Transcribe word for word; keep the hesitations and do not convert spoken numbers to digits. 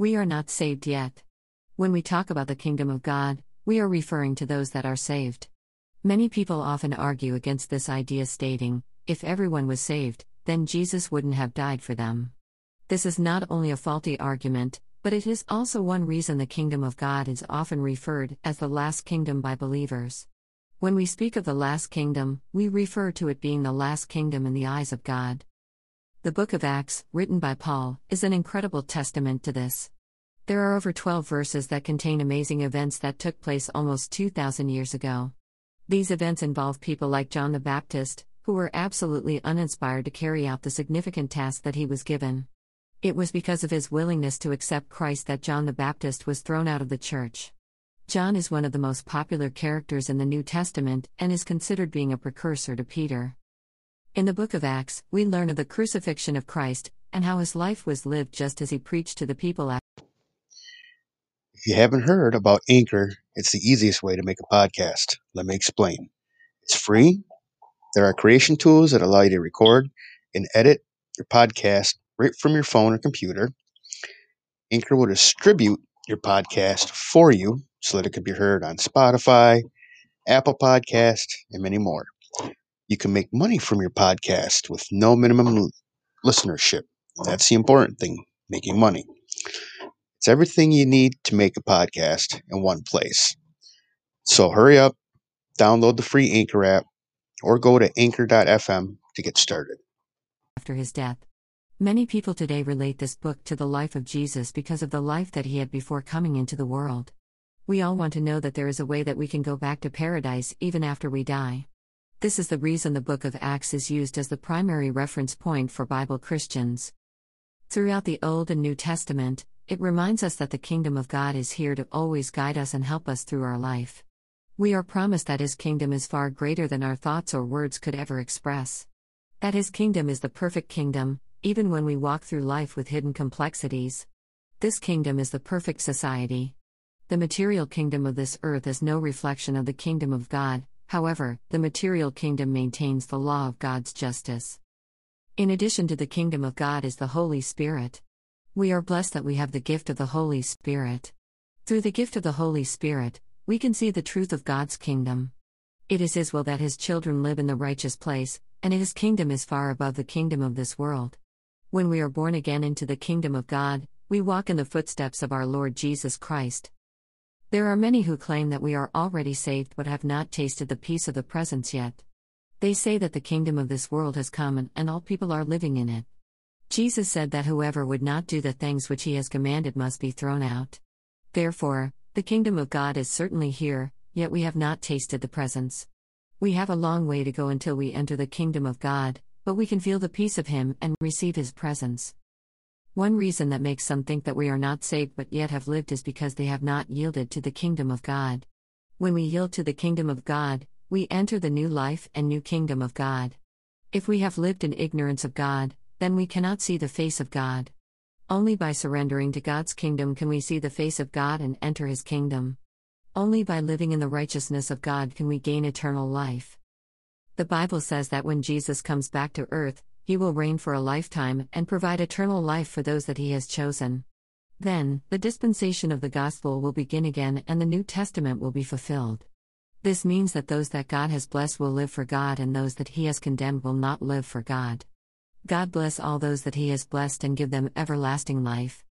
We are not saved yet. When we talk about the kingdom of God, we are referring to those that are saved. Many people often argue against this idea, stating, if everyone was saved, then Jesus wouldn't have died for them. This is not only a faulty argument, but it is also one reason the kingdom of God is often referred as the last kingdom by believers. When we speak of the last kingdom, we refer to it being the last kingdom in the eyes of God. The book of Acts, written by Paul, is an incredible testament to this. There are over twelve verses that contain amazing events that took place almost two thousand years ago. These events involve people like John the Baptist, who were absolutely uninspired to carry out the significant task that he was given. It was because of his willingness to accept Christ that John the Baptist was thrown out of the church. John is one of the most popular characters in the New Testament and is considered being a precursor to Peter. In the book of Acts, we learn of the crucifixion of Christ and how his life was lived just as he preached to the people. If you haven't heard about Anchor, it's the easiest way to make a podcast. Let me explain. It's free. There are creation tools that allow you to record and edit your podcast right from your phone or computer. Anchor will distribute your podcast for you so that it can be heard on Spotify, Apple Podcast, and many more. You can make money from your podcast with no minimum listenership. That's the important thing, making money. It's everything you need to make a podcast in one place. So hurry up, download the free Anchor app, or go to anchor dot f m to get started. After his death, many people today relate this book to the life of Jesus because of the life that he had before coming into the world. We all want to know that there is a way that we can go back to paradise even after we die. This is the reason the book of Acts is used as the primary reference point for Bible Christians. Throughout the Old and New Testament, it reminds us that the kingdom of God is here to always guide us and help us through our life. We are promised that His kingdom is far greater than our thoughts or words could ever express. That His kingdom is the perfect kingdom, even when we walk through life with hidden complexities. This kingdom is the perfect society. The material kingdom of this earth is no reflection of the kingdom of God, however, the material kingdom maintains the law of God's justice. In addition to the kingdom of God is the Holy Spirit. We are blessed that we have the gift of the Holy Spirit. Through the gift of the Holy Spirit, we can see the truth of God's kingdom. It is His will that His children live in the righteous place, and His kingdom is far above the kingdom of this world. When we are born again into the kingdom of God, we walk in the footsteps of our Lord Jesus Christ. There are many who claim that we are already saved but have not tasted the peace of the presence yet. They say that the kingdom of this world has come and all people are living in it. Jesus said that whoever would not do the things which he has commanded must be thrown out. Therefore, the kingdom of God is certainly here, yet we have not tasted the presence. We have a long way to go until we enter the kingdom of God, but we can feel the peace of Him and receive His presence. One reason that makes some think that we are not saved but yet have lived is because they have not yielded to the kingdom of God. When we yield to the kingdom of God, we enter the new life and new kingdom of God. If we have lived in ignorance of God, then we cannot see the face of God. Only by surrendering to God's kingdom can we see the face of God and enter His kingdom. Only by living in the righteousness of God can we gain eternal life. The Bible says that when Jesus comes back to earth, He will reign for a lifetime and provide eternal life for those that He has chosen. Then, the dispensation of the gospel will begin again and the New Testament will be fulfilled. This means that those that God has blessed will live for God and those that He has condemned will not live for God. God bless all those that He has blessed and give them everlasting life.